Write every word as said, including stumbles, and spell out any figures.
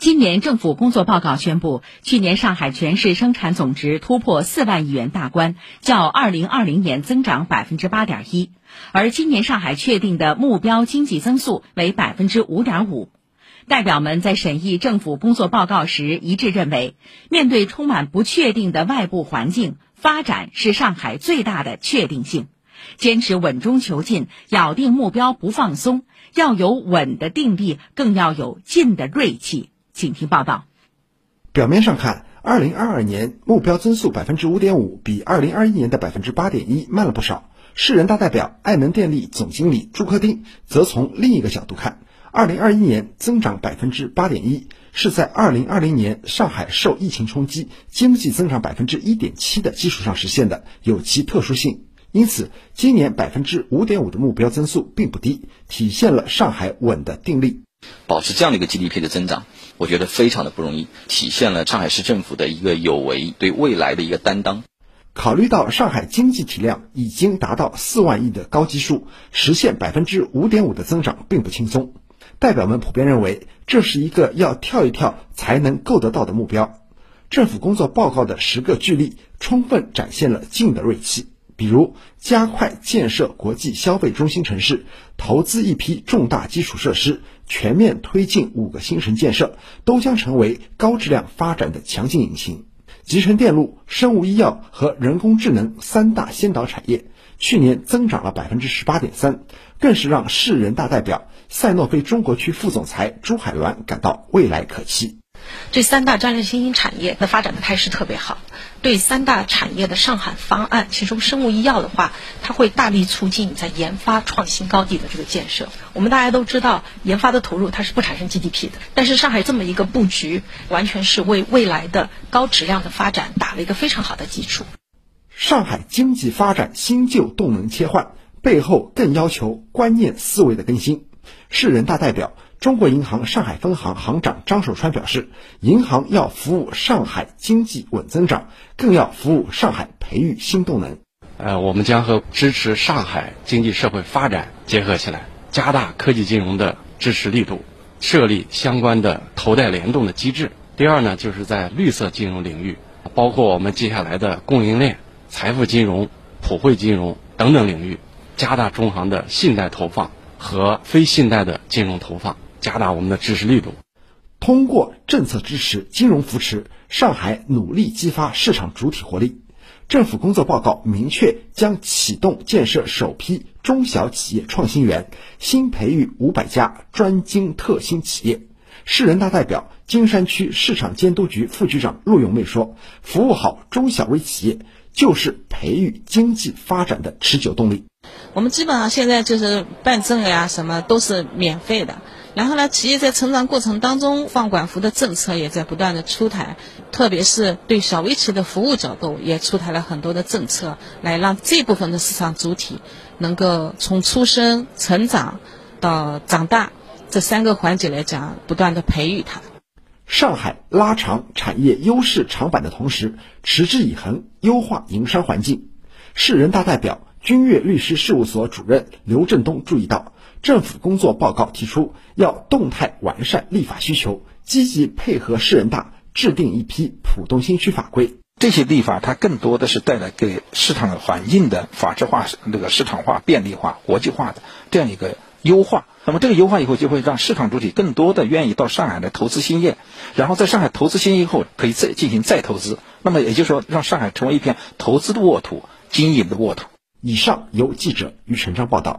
今年政府工作报告宣布，去年上海全市生产总值突破四万亿元大关，较二零二零年增长百分之八点一，而今年上海确定的目标经济增速为百分之五点五。代表们在审议政府工作报告时一致认为，面对充满不确定的外部环境，发展是上海最大的确定性。坚持稳中求进，咬定目标不放松，要有稳的定力，更要有进的锐气。请听报道。表面上看，二零二二年目标增速百分之五点五，比二零二一年的百分之八点一慢了不少。市人大代表、爱能电力总经理朱科丁则从另一个角度看，二零二一年增长百分之八点一，是在二零二零年上海受疫情冲击，经济增长百分之一点七的基础上实现的，有其特殊性。因此，今年百分之五点五的目标增速并不低，体现了上海稳的定力。保持这样的一个 G D P 的增长，我觉得非常的不容易，体现了上海市政府的一个有为，对未来的一个担当。考虑到上海经济体量已经达到四万亿的高基数，实现百分之五点五的增长并不轻松。代表们普遍认为，这是一个要跳一跳才能够得到的目标。政府工作报告的十个巨力充分展现了进的锐气。比如，加快建设国际消费中心城市，投资一批重大基础设施，全面推进五个新城建设，都将成为高质量发展的强劲引擎。集成电路、生物医药和人工智能三大先导产业，去年增长了 百分之十八点三， 更是让市人大代表、赛诺菲中国区副总裁朱海鸾感到未来可期。这三大战略新兴产业的发展的态势特别好，对三大产业的上海方案，其中生物医药的话，它会大力促进在研发创新高地的这个建设。我们大家都知道，研发的投入它是不产生 G D P 的，但是上海这么一个布局，完全是为未来的高质量的发展打了一个非常好的基础。上海经济发展新旧动能切换背后，更要求观念思维的更新。市人大代表、中国银行上海分行行长张守川表示，银行要服务上海经济稳增长，更要服务上海培育新动能。呃，我们将和支持上海经济社会发展结合起来，加大科技金融的支持力度，设立相关的头戴联动的机制。第二呢，就是在绿色金融领域，包括我们接下来的供应链、财富金融、普惠金融等等领域，加大中行的信贷投放和非信贷的金融投放，加大我们的支持力度。通过政策支持、金融扶持，上海努力激发市场主体活力。政府工作报告明确将启动建设首批中小企业创新园，新培育五百家专精特新企业。市人大代表、金山区市场监督局副局长陆永妹说，服务好中小微企业就是培育经济发展的持久动力。我们基本上现在就是办证呀、啊，什么都是免费的。然后呢，企业在成长过程当中，放管服的政策也在不断的出台，特别是对小微企业的服务角度，也出台了很多的政策，来让这部分的市场主体能够从出生、成长到长大这三个环节来讲，不断的培育它。上海拉长产业优势长板的同时，持之以恒优化营商环境。市人大代表、君悦律师事务所主任刘振东注意到，政府工作报告提出要动态完善立法需求，积极配合市人大制定一批浦东新区法规。这些立法它更多的是带来给市场环境的法制化、这个市场化、便利化、国际化的这样一个优化。那么这个优化以后，就会让市场主体更多的愿意到上海来投资兴业，然后在上海投资兴业以后，可以再进行再投资。那么也就是说，让上海成为一片投资的沃土、经营的沃土。以上由记者于成章报道。